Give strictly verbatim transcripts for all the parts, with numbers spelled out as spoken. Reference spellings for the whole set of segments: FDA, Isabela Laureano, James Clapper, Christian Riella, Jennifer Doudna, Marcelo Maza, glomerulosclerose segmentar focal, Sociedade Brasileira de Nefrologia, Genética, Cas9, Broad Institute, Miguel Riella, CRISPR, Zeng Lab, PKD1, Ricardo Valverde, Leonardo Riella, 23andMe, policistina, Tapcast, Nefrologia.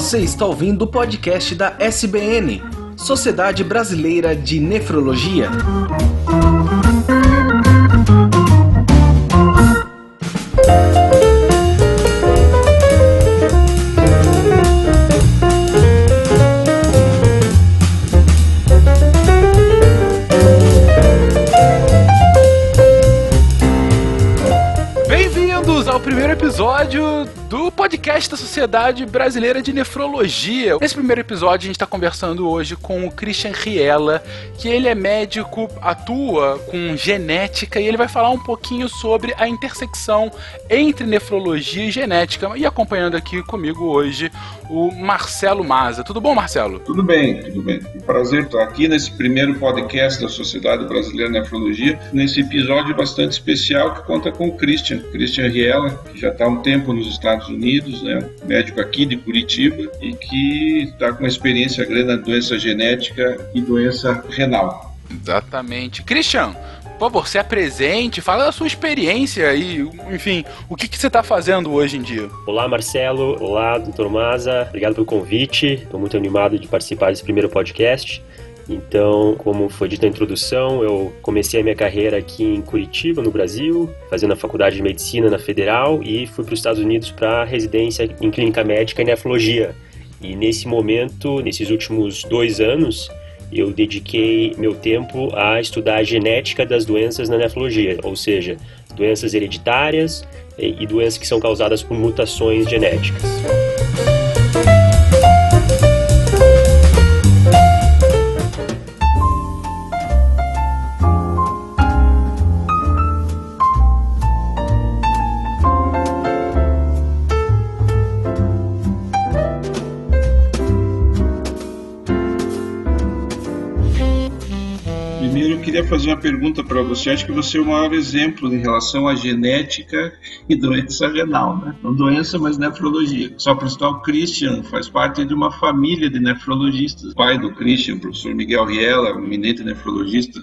Você está ouvindo o podcast da S B N, Sociedade Brasileira de Nefrologia. Bem-vindos ao primeiro episódio do podcast da Sociedade Brasileira de Nefrologia. Nesse primeiro episódio a gente está conversando hoje com o Christian Riella, que ele é médico, atua com genética e ele vai falar um pouquinho sobre a intersecção entre nefrologia e genética. E acompanhando aqui comigo hoje o Marcelo Maza. Tudo bom, Marcelo? Tudo bem, tudo bem. É um prazer estar aqui nesse primeiro podcast da Sociedade Brasileira de Nefrologia, nesse episódio bastante especial que conta com o Christian, Christian Riella, que já está há um tempo nos Estados Unidos, né, médico aqui de Curitiba e que está com uma experiência grande na doença genética e doença renal. Exatamente. Christian, por favor, se apresente, fala da sua experiência e, enfim, o que, que você está fazendo hoje em dia. Olá, Marcelo. Olá, doutor Maza. Obrigado pelo convite. Estou muito animado de participar desse primeiro podcast. Então, como foi dito na introdução, eu comecei a minha carreira aqui em Curitiba, no Brasil, fazendo a faculdade de medicina na Federal e fui para os Estados Unidos para residência em clínica médica e nefrologia. E nesse momento, nesses últimos dois anos, eu dediquei meu tempo a estudar a genética das doenças na nefrologia, ou seja, doenças hereditárias e doenças que são causadas por mutações genéticas. Queria fazer uma pergunta para você. Acho que você é o maior exemplo em relação à genética e doença renal, né? Não doença, mas nefrologia. Só para citar, o Christian faz parte de uma família de nefrologistas. O pai do Christian, o professor Miguel Riella, um eminente nefrologista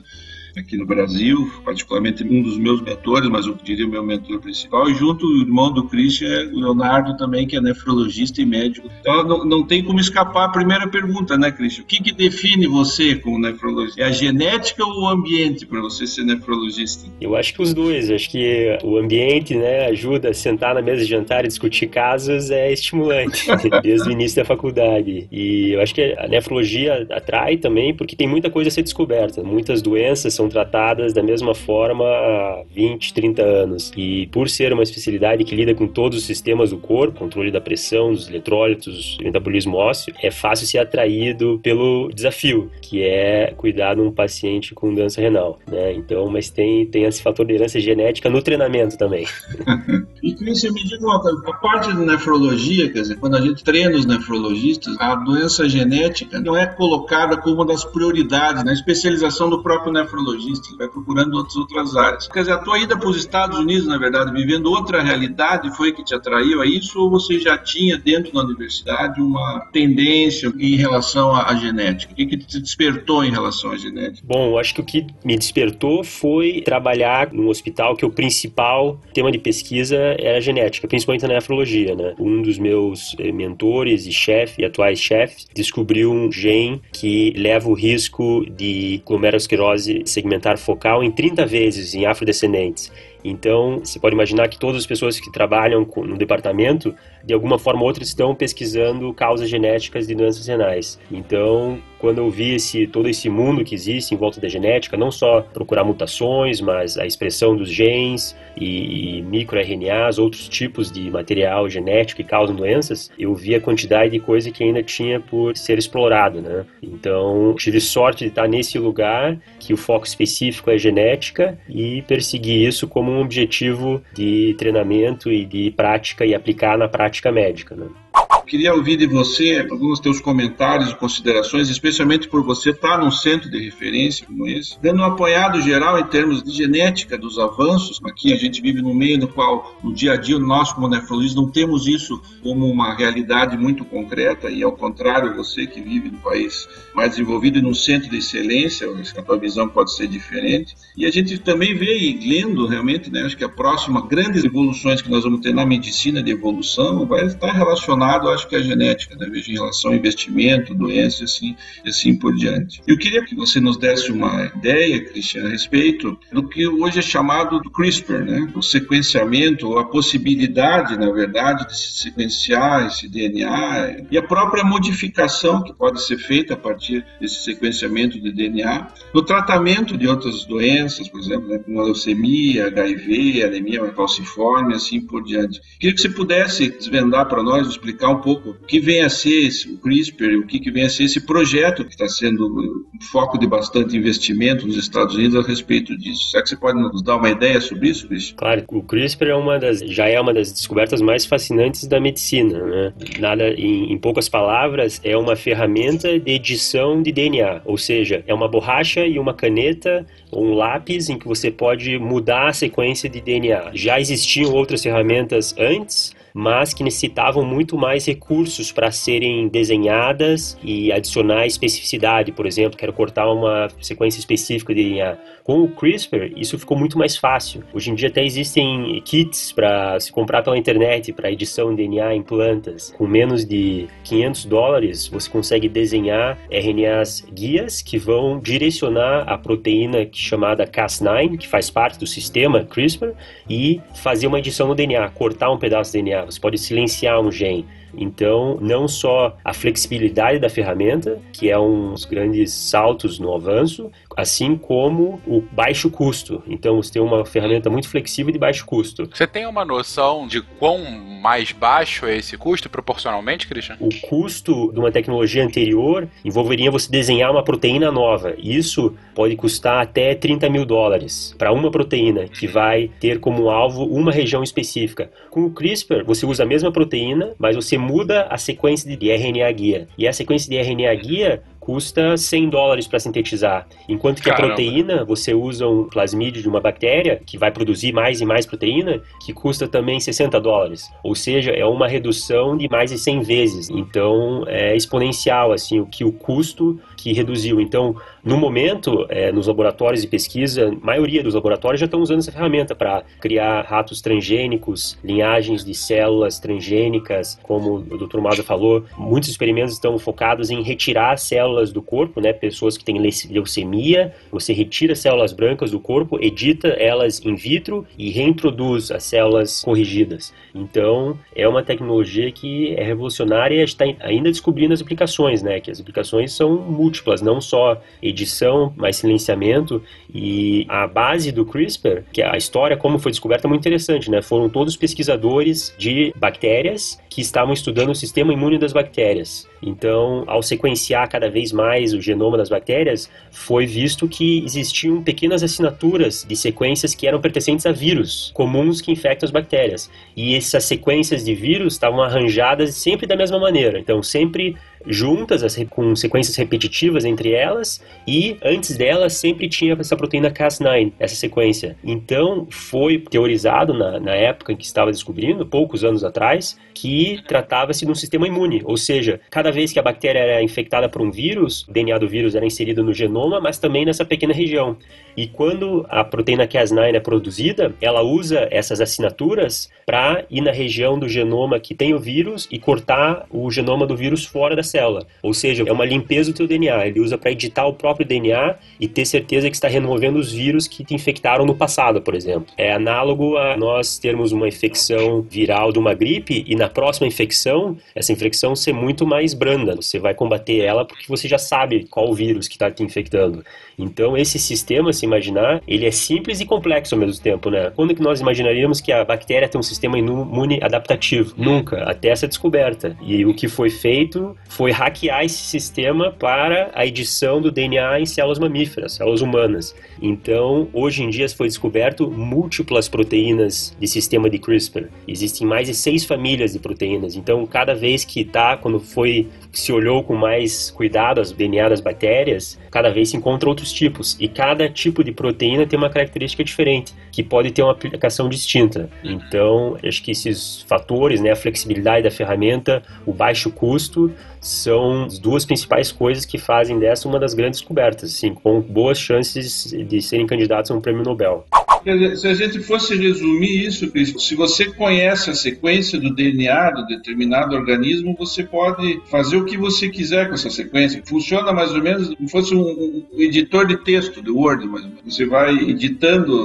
aqui no Brasil, particularmente um dos meus mentores, mas eu diria o meu mentor principal, e junto o irmão do Christian é o Leonardo também, que é nefrologista e médico. Então não, não tem como escapar a primeira pergunta, né, Christian? O que, que define você como nefrologista? É a genética ou o ambiente para você ser nefrologista? Eu acho que os dois. Eu acho que o ambiente, né, ajuda a sentar na mesa de jantar e discutir casos, é estimulante desde o início da faculdade. E eu acho que a nefrologia atrai também, porque tem muita coisa a ser descoberta. Muitas doenças são tratadas da mesma forma há vinte, trinta anos. E por ser uma especialidade que lida com todos os sistemas do corpo, controle da pressão, dos eletrólitos, do metabolismo ósseo, é fácil ser atraído pelo desafio, que é cuidar de um paciente com doença renal, né? Então, mas tem, tem esse fator de herança genética no treinamento também. E Christian, me diga uma coisa, a parte da nefrologia, quer dizer, quando a gente treina os nefrologistas, a doença genética não é colocada como uma das prioridades na especialização do próprio nefrologista. Ele vai procurando outras, outras áreas. Quer dizer, a tua ida para os Estados Unidos, na verdade, vivendo outra realidade, foi que te atraiu a isso? Ou você já tinha dentro da universidade uma tendência em relação à genética? O que, que te despertou em relação à genética? Bom, eu acho que o que me despertou foi trabalhar num hospital que o principal tema de pesquisa era a genética, principalmente na nefrologia, né? Um dos meus mentores e chefe, e atuais chefe, descobriu um gene que leva o risco de glomerulosclerose segmentar focal em trinta vezes em afrodescendentes. Então, você pode imaginar que todas as pessoas que trabalham no departamento, de alguma forma ou outra, estão pesquisando causas genéticas de doenças renais. Então, quando eu vi esse, todo esse mundo que existe em volta da genética, não só procurar mutações, mas a expressão dos genes e, e microRNAs, outros tipos de material genético que causam doenças, eu vi a quantidade de coisa que ainda tinha por ser explorado, né? Então, tive sorte de estar nesse lugar que o foco específico é genética e persegui isso como um objetivo de treinamento e de prática e aplicar na prática médica, né? Queria ouvir de você alguns teus comentários e considerações, especialmente por você estar num centro de referência como esse, dando um apanhado geral em termos de genética, dos avanços. Aqui a gente vive num meio no qual, no dia a dia, nós como nefrologistas não temos isso como uma realidade muito concreta e, ao contrário, você que vive num país mais desenvolvido e num centro de excelência, a tua visão pode ser diferente. E a gente também vê, e lendo realmente, né, acho que a próxima grandes evoluções que nós vamos ter na medicina de evolução vai estar relacionado à nefrológica e a genética, né, veja, em relação ao investimento, doenças e assim, assim por diante. Eu queria que você nos desse uma ideia, Christian, a respeito do que hoje é chamado do CRISPR, né, o sequenciamento, a possibilidade, na verdade, de se sequenciar esse D N A e a própria modificação que pode ser feita a partir desse sequenciamento de D N A no tratamento de outras doenças, por exemplo, né, como a leucemia, H I V, anemia falciforme, assim por diante. Queria que você pudesse desvendar para nós, explicar um pouco o que vem a ser esse, o CRISPR, o que, que vem a ser esse projeto que está sendo um foco de bastante investimento nos Estados Unidos a respeito disso. Será que você pode nos dar uma ideia sobre isso, Christian? Claro, o CRISPR é uma das, já é uma das descobertas mais fascinantes da medicina, né? Nada, em, em poucas palavras, é uma ferramenta de edição de D N A, ou seja, é uma borracha e uma caneta ou um lápis em que você pode mudar a sequência de D N A. Já existiam outras ferramentas antes, mas que necessitavam muito mais recursos para serem desenhadas e adicionar especificidade, por exemplo, quero cortar uma sequência específica de D N A. Com o CRISPR, isso ficou muito mais fácil. Hoje em dia até existem kits para se comprar pela internet para edição de D N A em plantas. Com menos de quinhentos dólares, você consegue desenhar R N As guias que vão direcionar a proteína chamada Cas nove, que faz parte do sistema CRISPR, e fazer uma edição no D N A, cortar um pedaço de D N A. Você pode silenciar um gene. Então, não só a flexibilidade da ferramenta, que é um dos grandes saltos no avanço, assim como o baixo custo. Então, você tem uma ferramenta muito flexível de baixo custo. Você tem uma noção de quão mais baixo é esse custo proporcionalmente, Christian? O custo de uma tecnologia anterior envolveria você desenhar uma proteína nova. Isso pode custar até trinta mil dólares para uma proteína, que vai ter como alvo uma região específica. Com o CRISPR, você usa a mesma proteína, mas você muda a sequência de R N A guia. E a sequência de R N A guia custa cem dólares para sintetizar. Enquanto que Caramba. A proteína, você usa um plasmídio de uma bactéria, que vai produzir mais e mais proteína, que custa também sessenta dólares. Ou seja, é uma redução de mais de cem vezes. Então, é exponencial, assim, o que o custo que reduziu. Então, no momento, é, nos laboratórios de pesquisa, a maioria dos laboratórios já estão usando essa ferramenta para criar ratos transgênicos, linhagens de células transgênicas, como o doutor Maza falou, muitos experimentos estão focados em retirar células do corpo, né? Pessoas que têm leucemia, você retira células brancas do corpo, edita elas in vitro e reintroduz as células corrigidas. Então, é uma tecnologia que é revolucionária e está ainda descobrindo as aplicações, né? Que as aplicações são múltiplas, não só edição, mas silenciamento. E a base do CRISPR, que a história como foi descoberta é muito interessante, né? Foram todos pesquisadores de bactérias que estavam estudando o sistema imune das bactérias. Então, ao sequenciar cada vez mais o genoma das bactérias, foi visto que existiam pequenas assinaturas de sequências que eram pertencentes a vírus comuns que infectam as bactérias. E essas sequências de vírus estavam arranjadas sempre da mesma maneira. Então, sempre juntas, com sequências repetitivas entre elas, e antes delas sempre tinha essa proteína Cas nove, essa sequência. Então, foi teorizado na, na época em que estava descobrindo, poucos anos atrás, que tratava-se de um sistema imune, ou seja, cada vez que a bactéria era infectada por um vírus, o D N A do vírus era inserido no genoma, mas também nessa pequena região. E quando a proteína Cas nove é produzida, ela usa essas assinaturas para ir na região do genoma que tem o vírus e cortar o genoma do vírus fora da célula. Ou seja, é uma limpeza do teu D N A. Ele usa para editar o próprio D N A e ter certeza que está removendo os vírus que te infectaram no passado, por exemplo. É análogo a nós termos uma infecção viral de uma gripe e na próxima infecção, essa infecção ser muito mais branda. Você vai combater ela porque você já sabe qual o vírus que está te infectando. Então, esse sistema, se imaginar, ele é simples e complexo ao mesmo tempo, né? Quando é que nós imaginaríamos que a bactéria tem um sistema imune adaptativo? Nunca, até essa descoberta. E o que foi feito foi hackear esse sistema para a edição do D N A em células mamíferas, células humanas. Então, hoje em dia foi descoberto múltiplas proteínas de sistema de CRISPR. Existem mais de seis famílias de proteínas. Então, cada vez que tá, quando foi, se olhou com mais cuidado as D N A das bactérias, cada vez se encontra outros tipos. E cada tipo de proteína tem uma característica diferente, que pode ter uma aplicação distinta. Então, acho que esses fatores, né, a flexibilidade da ferramenta, o baixo custo, são as duas principais coisas que fazem dessa uma das grandes descobertas, assim, com boas chances de serem candidatos a um prêmio Nobel. Se a gente fosse resumir isso, Cristian, se você conhece a sequência do D N A de determinado organismo, você pode fazer o que você quiser com essa sequência. Funciona mais ou menos como se fosse um editor de texto, de Word, mais ou menos. Você vai editando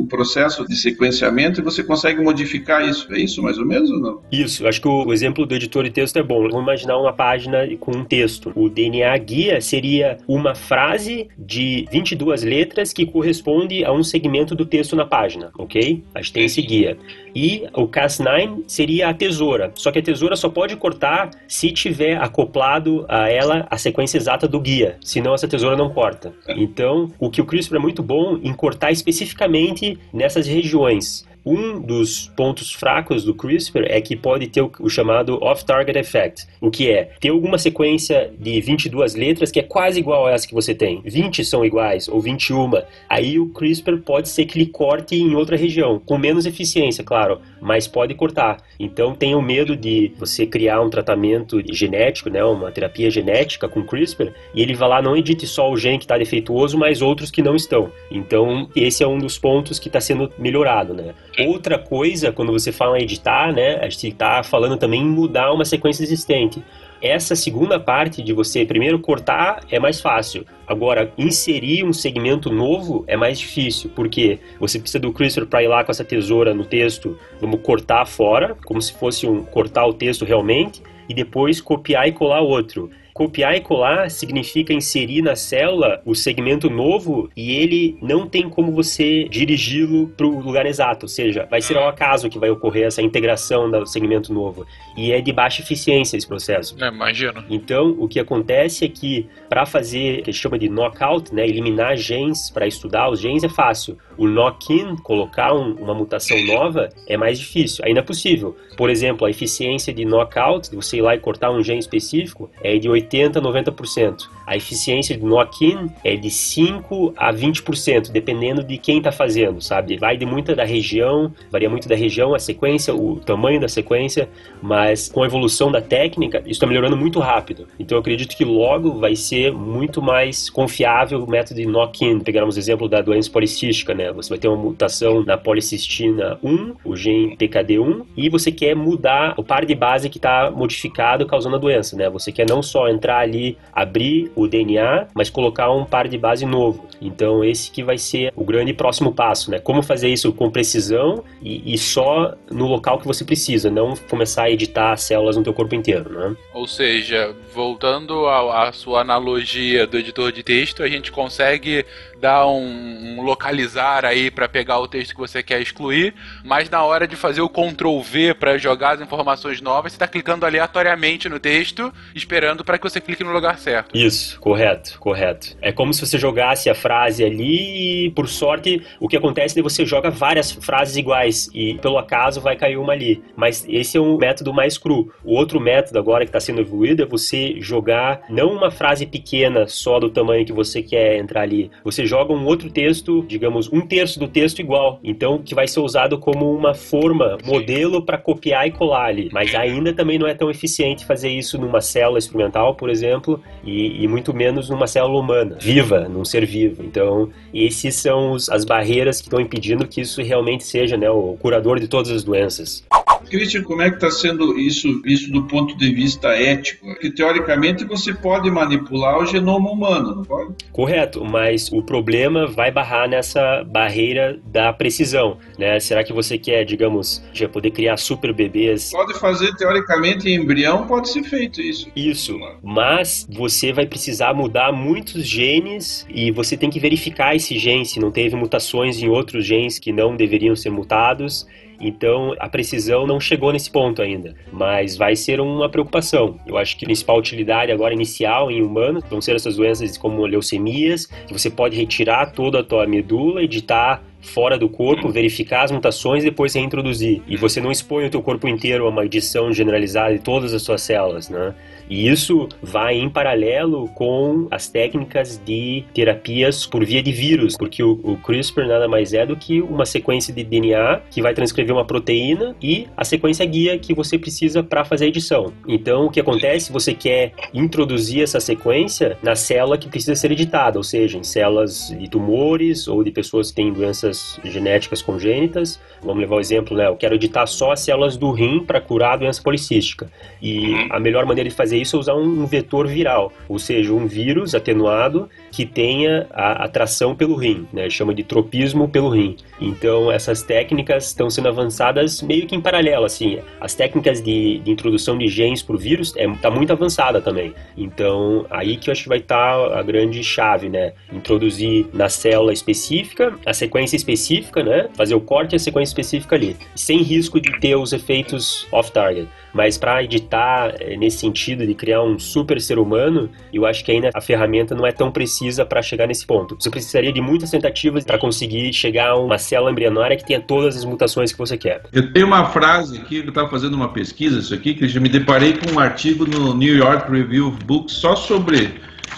o processo de sequenciamento e você consegue modificar isso. É isso mais ou menos ou não? Isso. Acho que o exemplo do editor de texto é bom. Vamos imaginar uma página com um texto. O D N A guia seria uma frase de vinte e duas letras que corresponde a um segmento do texto. texto na página, ok? A gente tem esse guia. E o Cas nove seria a tesoura, só que a tesoura só pode cortar se tiver acoplado a ela a sequência exata do guia, senão essa tesoura não corta. Então, o que o CRISPR é muito bom em cortar especificamente nessas regiões. Um dos pontos fracos do CRISPR é que pode ter o chamado off-target effect, o que é ter alguma sequência de vinte e duas letras que é quase igual a essa que você tem. vinte são iguais, ou vinte e uma. Aí o CRISPR pode ser que ele corte em outra região, com menos eficiência, claro, mas pode cortar. Então tenham medo de você criar um tratamento genético, né, uma terapia genética com CRISPR, e ele vai lá, não edite só o gene que está defeituoso, mas outros que não estão. Então esse é um dos pontos que está sendo melhorado, né? Outra coisa, quando você fala em editar, né, a gente está falando também em mudar uma sequência existente. Essa segunda parte de você primeiro cortar é mais fácil. Agora, inserir um segmento novo é mais difícil, porque você precisa do CRISPR para ir lá com essa tesoura no texto, vamos cortar fora, como se fosse um cortar o texto realmente, e depois copiar e colar outro. Copiar e colar significa inserir na célula o segmento novo e ele não tem como você dirigi-lo para o lugar exato, ou seja, vai ser ao acaso que vai ocorrer essa integração do segmento novo. E é de baixa eficiência esse processo. É, imagino. Então, o que acontece é que para fazer o que chama de knockout, né, eliminar genes, para estudar os genes é fácil. O knock-in, colocar um, uma mutação nova, é mais difícil. Ainda é possível. Por exemplo, a eficiência de knockout, de você ir lá e cortar um gene específico, é de oitenta por cento, noventa por cento. A eficiência de knock-in é de cinco a vinte por cento, dependendo de quem está fazendo, sabe? Vai de muita da região, varia muito da região, a sequência, o tamanho da sequência, mas com a evolução da técnica, isso está melhorando muito rápido. Então eu acredito que logo vai ser muito mais confiável o método de knock-in. Pegarmos o exemplo da doença policística, né? Você vai ter uma mutação na policistina um, o gene P K D um, e você quer mudar o par de base que está modificado causando a doença, né? Você quer não só entrar ali, abrir o D N A, mas colocar um par de base novo. Então esse que vai ser o grande próximo passo, né? Como fazer isso com precisão e, e só no local que você precisa, não começar a editar as células no teu corpo inteiro, né? Ou seja, voltando à sua analogia do editor de texto, a gente consegue dar um, um localizar aí para pegar o texto que você quer excluir, mas na hora de fazer o control V para jogar as informações novas, você está clicando aleatoriamente no texto, esperando para que você clique no lugar certo. Isso, correto, correto. É como se você jogasse a frase ali e, por sorte, o que acontece é que você joga várias frases iguais e, pelo acaso, vai cair uma ali. Mas esse é um método mais cru. O outro método agora que está sendo evoluído é você jogar não uma frase pequena só do tamanho que você quer entrar ali. Você joga um outro texto, digamos, um terço do texto igual. Então, que vai ser usado como uma forma, modelo para copiar e colar ali. Mas ainda também não é tão eficiente fazer isso numa célula experimental, por exemplo, e, e muito menos numa célula humana, viva, num ser vivo. Então, esses são os, as barreiras que estão impedindo que isso realmente seja, né, o curador de todas as doenças. Christian, como é que está sendo isso, isso do ponto de vista ético? Porque, teoricamente, você pode manipular o genoma humano, não pode? Correto, mas o problema vai barrar nessa barreira da precisão, né? Será que você quer, digamos, já poder criar super bebês? Pode fazer, teoricamente, em embrião, pode ser feito isso. Isso, mas você vai precisar mudar muitos genes e você tem que verificar esse gene, se não teve mutações em outros genes que não deveriam ser mutados. Então, a precisão não chegou nesse ponto ainda, mas vai ser uma preocupação. Eu acho que a principal utilidade agora inicial em humanos vão ser essas doenças como leucemias, que você pode retirar toda a tua medula, editar fora do corpo, verificar as mutações e depois reintroduzir. E você não expõe o teu corpo inteiro a uma edição generalizada de todas as suas células, né? E isso vai em paralelo com as técnicas de terapias por via de vírus, porque o, o CRISPR nada mais é do que uma sequência de D N A que vai transcrever uma proteína e a sequência guia que você precisa para fazer a edição. Então, o que acontece? Você quer introduzir essa sequência na célula que precisa ser editada, ou seja, em células de tumores ou de pessoas que têm doenças doenças genéticas congênitas. Vamos levar o exemplo, né? Eu quero editar só as células do rim para curar a doença policística. E a melhor maneira de fazer isso é usar um vetor viral, ou seja, um vírus atenuado que tenha a atração pelo rim, né? Chama de tropismo pelo rim. Então, essas técnicas estão sendo avançadas meio que em paralelo, assim. As técnicas de, de introdução de genes para o vírus está é, muito avançada também. Então, aí que eu acho que vai estar tá a grande chave, né? Introduzir na célula específica, a sequência específica, né? Fazer o corte e a sequência específica ali, sem risco de ter os efeitos off-target. Mas para editar nesse sentido de criar um super ser humano, eu acho que ainda a ferramenta não é tão precisa para chegar nesse ponto. Você precisaria de muitas tentativas para conseguir chegar a uma célula embrionária que tenha todas as mutações que você quer. Eu tenho uma frase aqui, eu estava fazendo uma pesquisa, isso aqui, que eu me deparei com um artigo no New York Review of Books só sobre,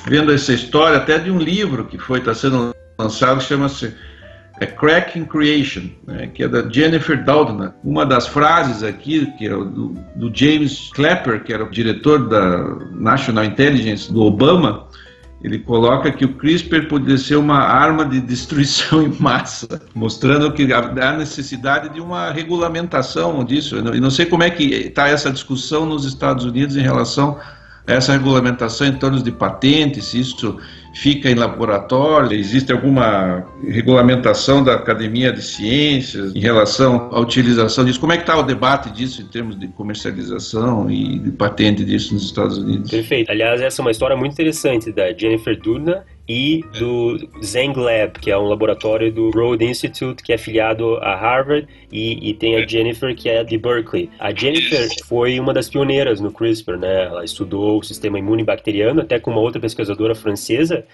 vendo essa história, até de um livro que foi, está sendo lançado, chama-se é Crack in Creation, né, que é da Jennifer Doudna. Uma das frases aqui, que é do, do James Clapper, que era o diretor da National Intelligence do Obama, ele coloca que o CRISPR poderia ser uma arma de destruição em massa, mostrando que há necessidade de uma regulamentação disso. E não sei como é que está essa discussão nos Estados Unidos em relação a essa regulamentação em torno de patentes, se isso fica em laboratório, existe alguma regulamentação da Academia de Ciências em relação à utilização disso? Como é que está o debate disso em termos de comercialização e de patente disso nos Estados Unidos? Perfeito. Aliás, essa é uma história muito interessante da Jennifer Doudna e do Zeng Lab, que é um laboratório do Broad Institute, que é afiliado a Harvard, e, e tem a Jennifer, que é de Berkeley. A Jennifer foi uma das pioneiras no CRISPR, né? Ela estudou o sistema imune bacteriano, até com uma outra pesquisadora francesa,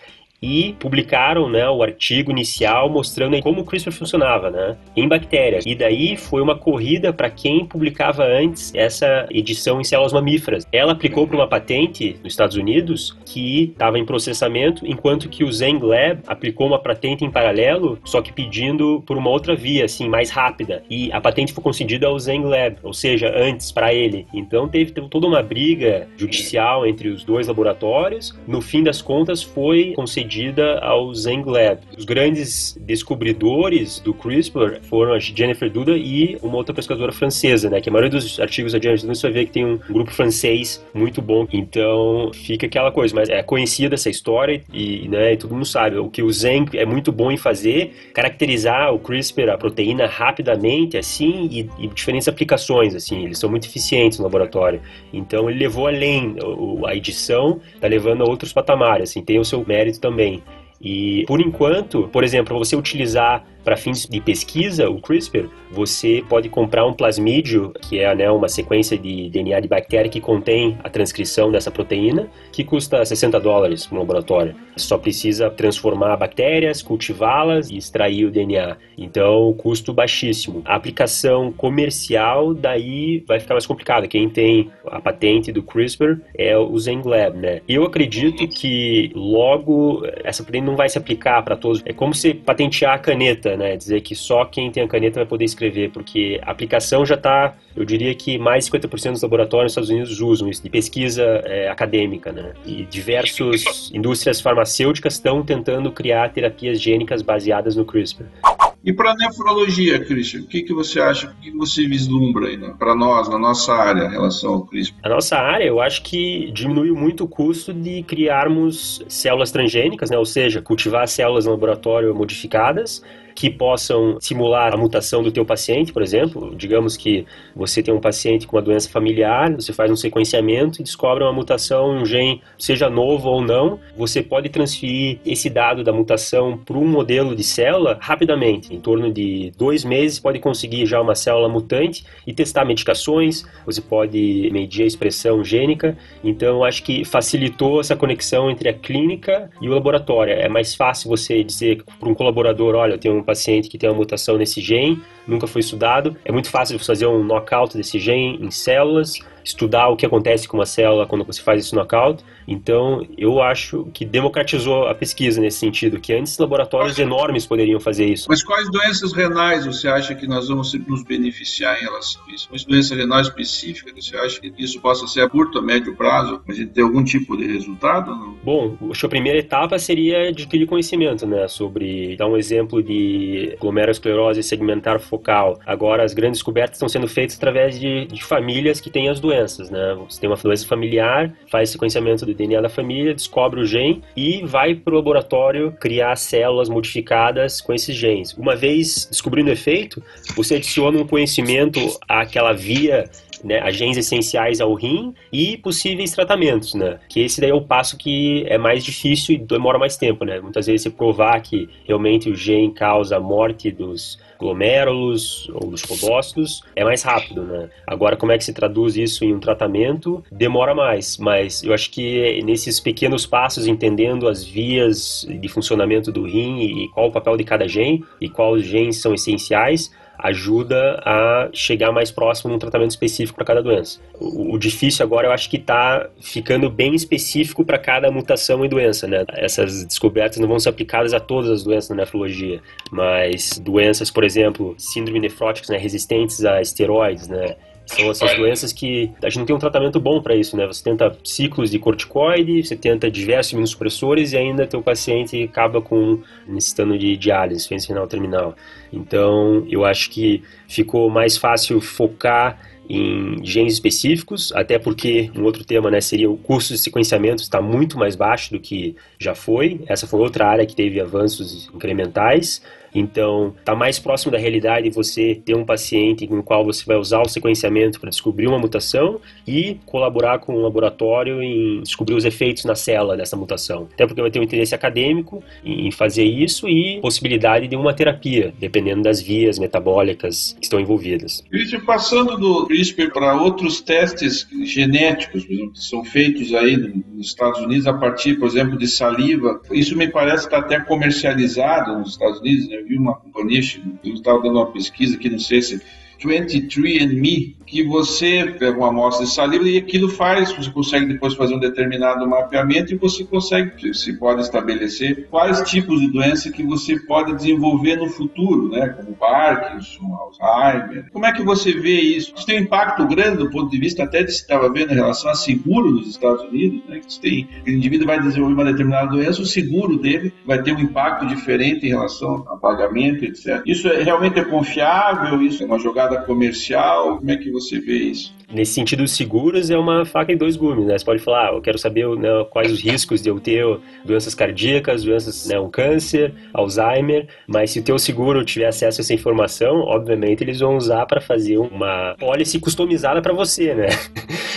e publicaram, né, o artigo inicial mostrando como o CRISPR funcionava, né, em bactérias. E daí foi uma corrida para quem publicava antes essa edição em células mamíferas. Ela aplicou para uma patente nos Estados Unidos que estava em processamento, enquanto que o Zeng Lab aplicou uma patente em paralelo, só que pedindo por uma outra via, assim, mais rápida. E a patente foi concedida ao Zeng Lab, ou seja, antes para ele. Então teve, teve toda uma briga judicial entre os dois laboratórios. No fim das contas, foi concedida ao Zeng Lab. Os grandes descobridores do CRISPR foram a Jennifer Doudna e uma outra pesquisadora francesa, né? Que a maioria dos artigos da Jennifer Doudna você vai ver que tem um grupo francês muito bom. Então fica aquela coisa, mas é conhecida essa história e, né, todo mundo sabe o que o Zeng é muito bom em fazer, caracterizar o CRISPR, a proteína, rapidamente, assim, e, e diferentes aplicações, assim. Eles são muito eficientes no laboratório. Então ele levou além, a edição está levando a outros patamares, assim, tem o seu mérito também. E, por enquanto, por exemplo, você utilizar para fins de pesquisa o CRISPR, você pode comprar um plasmídio, que é, né, uma sequência de D N A de bactéria que contém a transcrição dessa proteína, que custa sessenta dólares no laboratório. Só precisa transformar bactérias, cultivá-las e extrair o D N A. Então, custo baixíssimo. A aplicação comercial daí vai ficar mais complicada. Quem tem a patente do CRISPR é o Zeng Lab, né? Eu acredito que logo essa patente não vai se aplicar para todos. É como se patentear a caneta, né, dizer que só quem tem a caneta vai poder escrever, porque a aplicação já está, eu diria que mais de cinquenta por cento dos laboratórios nos Estados Unidos usam isso, de pesquisa é, acadêmica, né, e diversas indústrias farmacêuticas estão tentando criar terapias gênicas baseadas no CRISPR. E para a nefrologia, Christian, o que, que você acha, o que você vislumbra aí, né, para nós, na nossa área, em relação ao CRISPR? A nossa área, eu acho que diminuiu muito o custo de criarmos células transgênicas, né, ou seja, cultivar células no laboratório modificadas, que possam simular a mutação do teu paciente, por exemplo. Digamos que você tem um paciente com uma doença familiar, você faz um sequenciamento e descobre uma mutação em um gene, seja novo ou não, você pode transferir esse dado da mutação para um modelo de célula rapidamente. Em torno de dois meses, pode conseguir já uma célula mutante e testar medicações, você pode medir a expressão gênica. Então, acho que facilitou essa conexão entre a clínica e o laboratório. É mais fácil você dizer para um colaborador, olha, eu tenho um paciente que tem uma mutação nesse gene, nunca foi estudado, é muito fácil de fazer um knockout desse gene em células, estudar o que acontece com uma célula quando você faz isso no knockout. Então, eu acho que democratizou a pesquisa nesse sentido, que antes laboratórios enormes poderiam fazer isso. Mas quais doenças renais você acha que nós vamos nos beneficiar em relação a isso? Mas doença renal específica, você acha que isso possa ser a curto, a médio prazo, a gente ter algum tipo de resultado? Não? Bom, a primeira etapa seria adquirir conhecimento, né, sobre, dar um exemplo de glomerulosclerose segmentar focal. Agora, as grandes descobertas estão sendo feitas através de, de famílias que têm as doenças, né? Você tem uma doença familiar, faz sequenciamento do D N A da família, descobre o gene e vai para o laboratório criar células modificadas com esses genes. Uma vez descobrindo o efeito, você adiciona um conhecimento àquela via, né, agentes essenciais ao rim e possíveis tratamentos, né? Que esse daí é o passo que é mais difícil e demora mais tempo, né? Muitas vezes você provar que realmente o gene causa a morte dos glomérulos ou dos podócitos é mais rápido, né? Agora, como é que se traduz isso em um tratamento? Demora mais, mas eu acho que nesses pequenos passos, entendendo as vias de funcionamento do rim e qual o papel de cada gene e quais genes são essenciais, ajuda a chegar mais próximo num tratamento específico para cada doença. O, o difícil agora, eu acho que está ficando bem específico para cada mutação e doença, né? Essas descobertas não vão ser aplicadas a todas as doenças da nefrologia, mas doenças, por exemplo, síndrome nefróticas, né, resistentes a esteroides, né? São essas doenças que a gente não tem um tratamento bom para isso, né? Você tenta ciclos de corticoide, você tenta diversos imunossupressores e ainda teu paciente acaba com necessitando de diálise, insuficiência renal terminal. Então, eu acho que ficou mais fácil focar em genes específicos, até porque um outro tema, né, seria o custo de sequenciamento está muito mais baixo do que já foi. Essa foi outra área que teve avanços incrementais. Então, está mais próximo da realidade você ter um paciente com o qual você vai usar o sequenciamento para descobrir uma mutação e colaborar com o laboratório em descobrir os efeitos na célula dessa mutação. Até porque vai ter um interesse acadêmico em fazer isso e possibilidade de uma terapia, dependendo das vias metabólicas que estão envolvidas. Cristian, passando do CRISPR para outros testes genéticos, por exemplo, que são feitos aí nos Estados Unidos a partir, por exemplo, de saliva, isso me parece que está até comercializado nos Estados Unidos, né? Eu vi uma companhia, eu estava dando uma pesquisa que não sei se vinte e três and me, que você pega uma amostra de saliva e aquilo faz, você consegue depois fazer um determinado mapeamento e você consegue, se pode estabelecer quais tipos de doença que você pode desenvolver no futuro, né? Como Parkinson, Alzheimer. Como é que você vê isso? Isso tem um impacto grande do ponto de vista até de se estava vendo em relação a seguro nos Estados Unidos, né? Que tem, o indivíduo vai desenvolver uma determinada doença, o seguro dele vai ter um impacto diferente em relação a pagamento, etcétera. Isso é, realmente é confiável? Isso é uma jogada comercial? Como é que você vê isso? Nesse sentido, seguros é uma faca de dois gumes, né? Você pode falar, ah, eu quero saber, né, quais os riscos de eu ter doenças cardíacas, doenças, né, um câncer, Alzheimer, mas se o teu seguro tiver acesso a essa informação, obviamente eles vão usar para fazer uma policy customizada para você, né?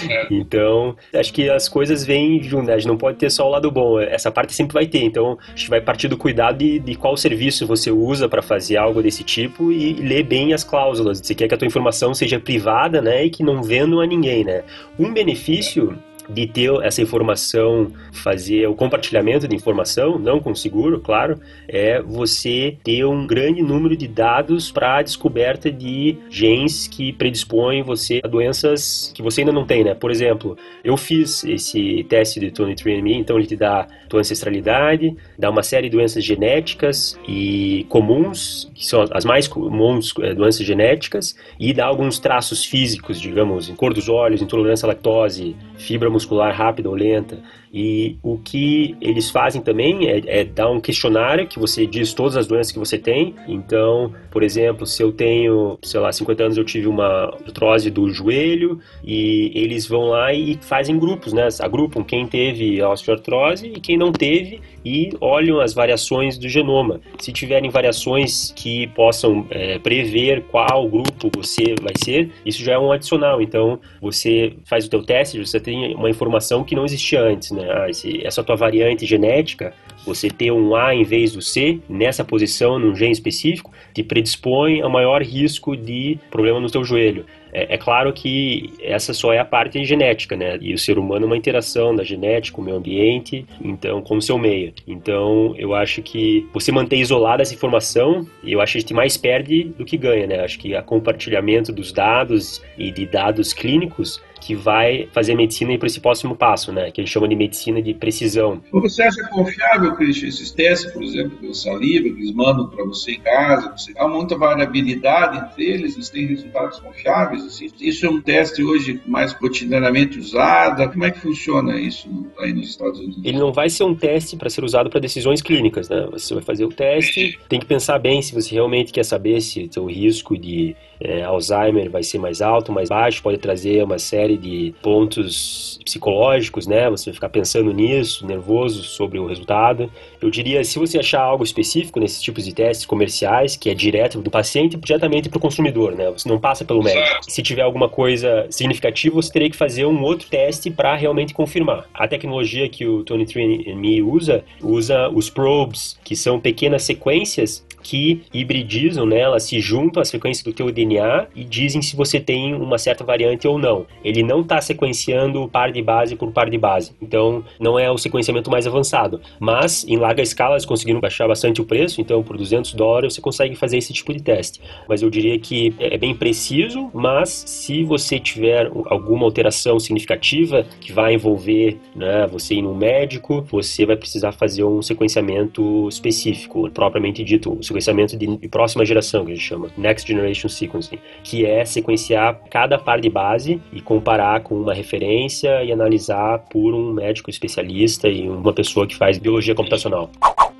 É. Então, acho que as coisas vêm juntas, né? A gente não pode ter só o lado bom, essa parte sempre vai ter, então a gente vai partir do cuidado de, de qual serviço você usa para fazer algo desse tipo e ler bem as cláusulas. Você quer que a tua informação seja privada, né, e que não vendo a ninguém, né? Um benefício de ter essa informação, fazer o compartilhamento de informação, não com seguro, claro, é você ter um grande número de dados para a descoberta de genes que predispõem você a doenças que você ainda não tem, né? Por exemplo, eu fiz esse teste de vinte e três and me, então ele te dá tua ancestralidade, dá uma série de doenças genéticas e comuns, que são as mais comuns doenças genéticas, e dá alguns traços físicos, digamos, em cor dos olhos, intolerância à lactose, fibra muscular rápida ou lenta. E o que eles fazem também é, é dar um questionário que você diz todas as doenças que você tem. Então, por exemplo, se eu tenho, sei lá, cinquenta anos, eu tive uma artrose do joelho, e eles vão lá e fazem grupos, né? Agrupam quem teve osteoartrose e quem não teve e olham as variações do genoma. Se tiverem variações que possam é, prever qual grupo você vai ser, isso já é um adicional. Então, você faz o teu teste, você tem uma informação que não existia antes, né? Ah, esse, essa tua variante genética, você ter um A em vez do C nessa posição, num gene específico, te predispõe a maior risco de problema no teu joelho. É, é claro que essa só é a parte genética, né? E o ser humano é uma interação da genética, o meio ambiente, então, com o seu meio. Então, eu acho que você manter isolada essa informação, eu acho que a gente mais perde do que ganha, né? Acho que o compartilhamento dos dados e de dados clínicos que vai fazer medicina e para esse próximo passo, né? Que eles chamam de medicina de precisão. Você acha confiável, Christian, esses testes, por exemplo, saliva, que eles mandam para você em casa? Você... Há muita variabilidade entre eles, eles têm resultados confiáveis? Assim. Isso é um teste hoje mais cotidianamente usado? Como é que funciona isso aí nos Estados Unidos? Ele não vai ser um teste para ser usado para decisões clínicas, né? Você vai fazer o teste, tem que pensar bem se você realmente quer saber se o risco de é, Alzheimer vai ser mais alto, mais baixo, pode trazer uma série de pontos psicológicos, né? Você vai ficar pensando nisso, nervoso sobre o resultado. Eu diria, se você achar algo específico nesses tipos de testes comerciais, que é direto do paciente, diretamente para o consumidor, né? Você não passa pelo médico. Se tiver alguma coisa significativa, você teria que fazer um outro teste para realmente confirmar. A tecnologia que o vinte e três and me usa, usa os probes, que são pequenas sequências que hibridizam, né? Elas se juntam à sequência do teu D N A e dizem se você tem uma certa variante ou não. Ele não está sequenciando par de base por par de base, então não é o sequenciamento mais avançado, mas em larga escala eles conseguiram baixar bastante o preço, então por duzentos dólares você consegue fazer esse tipo de teste, mas eu diria que é bem preciso, mas se você tiver alguma alteração significativa que vai envolver, né, você ir num médico, você vai precisar fazer um sequenciamento específico, propriamente dito, o sequenciamento de próxima geração, que a gente chama Next Generation Sequencing, que é sequenciar cada par de base e comparar com uma referência e analisar por um médico especialista e uma pessoa que faz biologia computacional.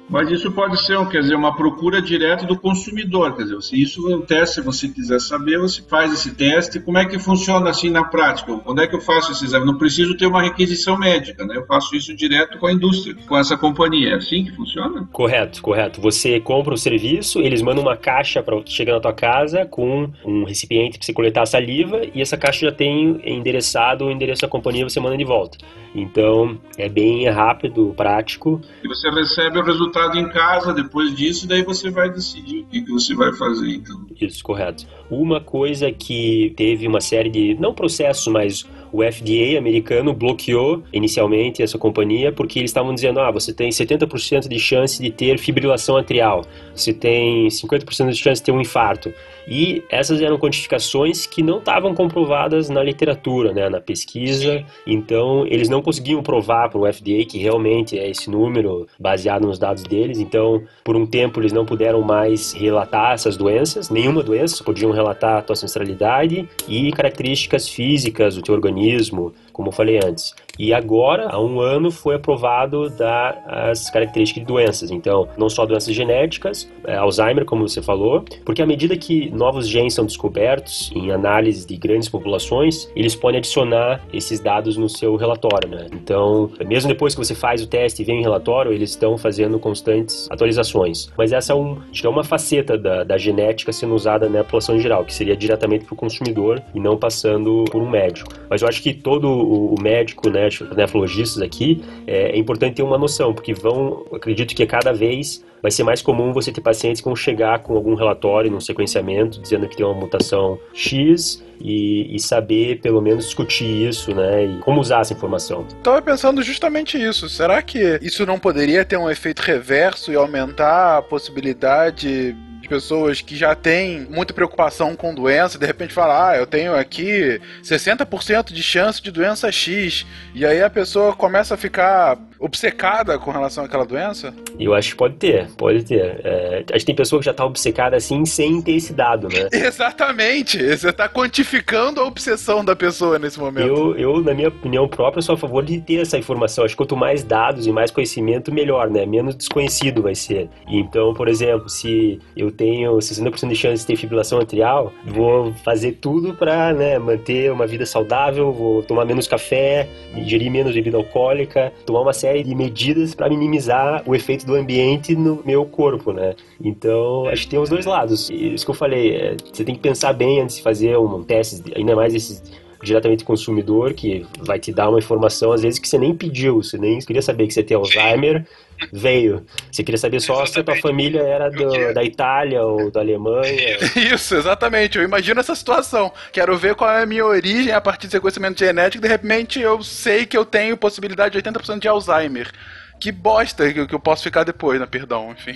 Mas isso pode ser, quer dizer, uma procura direta do consumidor, quer dizer, se isso acontece, se você quiser saber, você faz esse teste. Como é que funciona assim na prática? Onde é que eu faço esse exame? Não preciso ter uma requisição médica, né? Eu faço isso direto com a indústria, com essa companhia. É assim que funciona? Correto, correto. Você compra o serviço, eles mandam uma caixa para chegar na tua casa com um recipiente para você coletar a saliva e essa caixa já tem endereçado o endereço da companhia e você manda de volta. Então, é bem rápido, prático. E você recebe o resultado em casa, depois disso, daí você vai decidir o que, que você vai fazer, então. Isso, correto. Uma coisa que teve uma série de, não processos, mas o F D A americano bloqueou inicialmente essa companhia porque eles estavam dizendo, ah, você tem setenta por cento de chance de ter fibrilação atrial, você tem cinquenta por cento de chance de ter um infarto. E essas eram quantificações que não estavam comprovadas na literatura, né, na pesquisa, então eles não conseguiam provar para o F D A que realmente é esse número baseado nos dados deles, então por um tempo eles não puderam mais relatar essas doenças, nenhuma doença, podiam relatar a tua ancestralidade e características físicas do teu organismo, como eu falei antes. E agora, há um ano, foi aprovado da, as características de doenças. Então, não só doenças genéticas, é, Alzheimer, como você falou, porque à medida que novos genes são descobertos em análise de grandes populações, eles podem adicionar esses dados no seu relatório, né? Então, mesmo depois que você faz o teste e vem o relatório, eles estão fazendo constantes atualizações. Mas essa é, um, acho que é uma faceta da, da genética sendo usada na população em geral, que seria diretamente para o consumidor e não passando por um médico. Mas eu acho que todo o, o médico, né, nefrologistas aqui, é importante ter uma noção, porque vão, acredito que cada vez vai ser mais comum você ter pacientes que vão chegar com algum relatório, num sequenciamento, dizendo que tem uma mutação X e, e saber, pelo menos, discutir isso, né, e como usar essa informação. Estava pensando justamente isso. Será que isso não poderia ter um efeito reverso e aumentar a possibilidade de pessoas que já têm muita preocupação com doença, de repente falar, ah, eu tenho aqui sessenta por cento de chance de doença X, e aí a pessoa começa a ficar obcecada com relação àquela doença? Eu acho que pode ter, pode ter. É, a gente tem pessoa que já está obcecada assim, sem ter esse dado, né? Exatamente! Você está quantificando a obsessão da pessoa nesse momento. Eu, eu, na minha opinião própria, sou a favor de ter essa informação. Acho que quanto mais dados e mais conhecimento, melhor, né? Menos desconhecido vai ser. Então, por exemplo, se eu tenho sessenta por cento de chance de ter fibrilação atrial, vou fazer tudo para, né, manter uma vida saudável, vou tomar menos café, ingerir menos bebida alcoólica, tomar uma série de medidas para minimizar o efeito do ambiente no meu corpo, né? Então, acho que tem os dois lados. Isso que eu falei, é, você tem que pensar bem antes de fazer um teste, ainda mais esses diretamente do consumidor, que vai te dar uma informação, às vezes, que você nem pediu, você nem queria saber que você tem Alzheimer, veio. Você queria saber só exatamente se a tua família era do, da Itália ou da Alemanha. Isso, exatamente. Eu imagino essa situação. Quero ver qual é a minha origem a partir do sequenciamento genético, de repente eu sei que eu tenho possibilidade de oitenta por cento de Alzheimer. que bosta que eu posso ficar depois, né? Perdão, enfim.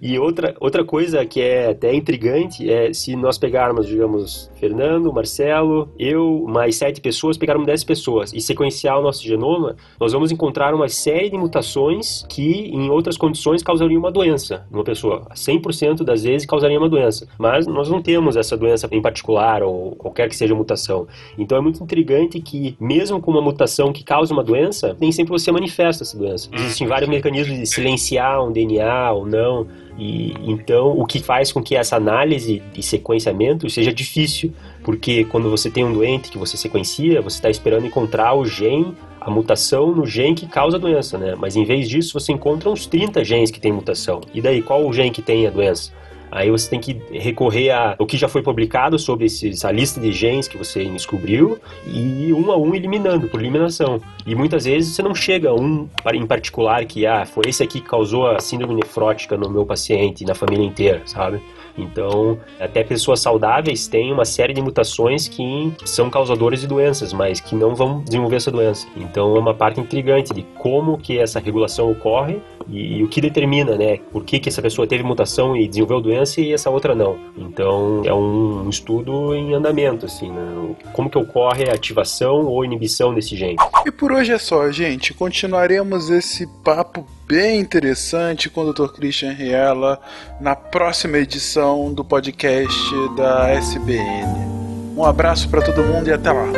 E outra, outra coisa que é até intrigante é se nós pegarmos, digamos, Fernando, Marcelo, eu, mais sete pessoas, pegarmos dez pessoas e sequenciar o nosso genoma, nós vamos encontrar uma série de mutações que, em outras condições, causariam uma doença numa pessoa. cem por cento das vezes causaria uma doença. Mas nós não temos essa doença em particular ou qualquer que seja a mutação. Então é muito intrigante que, mesmo com uma mutação que causa uma doença, nem sempre você manifesta essa doença. Existem vários mecanismos de silenciar um D N A ou não. E então o que faz com que essa análise de sequenciamento seja difícil, porque quando você tem um doente que você sequencia, você está esperando encontrar o gene, a mutação no gene que causa a doença, né? Mas em vez disso você encontra uns trinta genes que tem mutação. E daí, qual o gene que tem a doença? Aí você tem que recorrer ao que já foi publicado sobre esses, a lista de genes que você descobriu, e um a um eliminando, por eliminação. E muitas vezes você não chega a um em particular que, ah, foi esse aqui que causou a síndrome nefrótica no meu paciente e na família inteira, sabe? Então, até pessoas saudáveis têm uma série de mutações que são causadoras de doenças, mas que não vão desenvolver essa doença. Então, é uma parte intrigante de como que essa regulação ocorre e, e o que determina, né? Por que que essa pessoa teve mutação e desenvolveu doença e essa outra não. Então, é um estudo em andamento, assim, né? Como que ocorre a ativação ou inibição desse gene. E por hoje é só, gente. Continuaremos esse papo bem interessante com o doutor Christian Riella na próxima edição do podcast da S B N. Um abraço para todo mundo e até lá.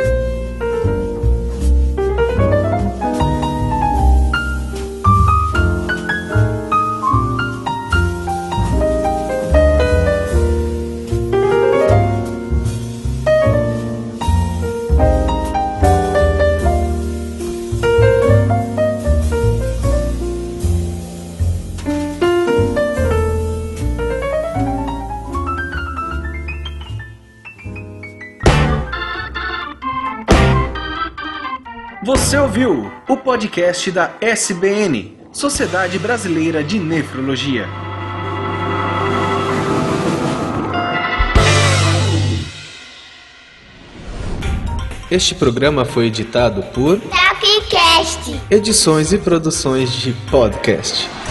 Você ouviu o podcast da S B N, Sociedade Brasileira de Nefrologia. Este programa foi editado por Tapcast, edições e produções de podcast.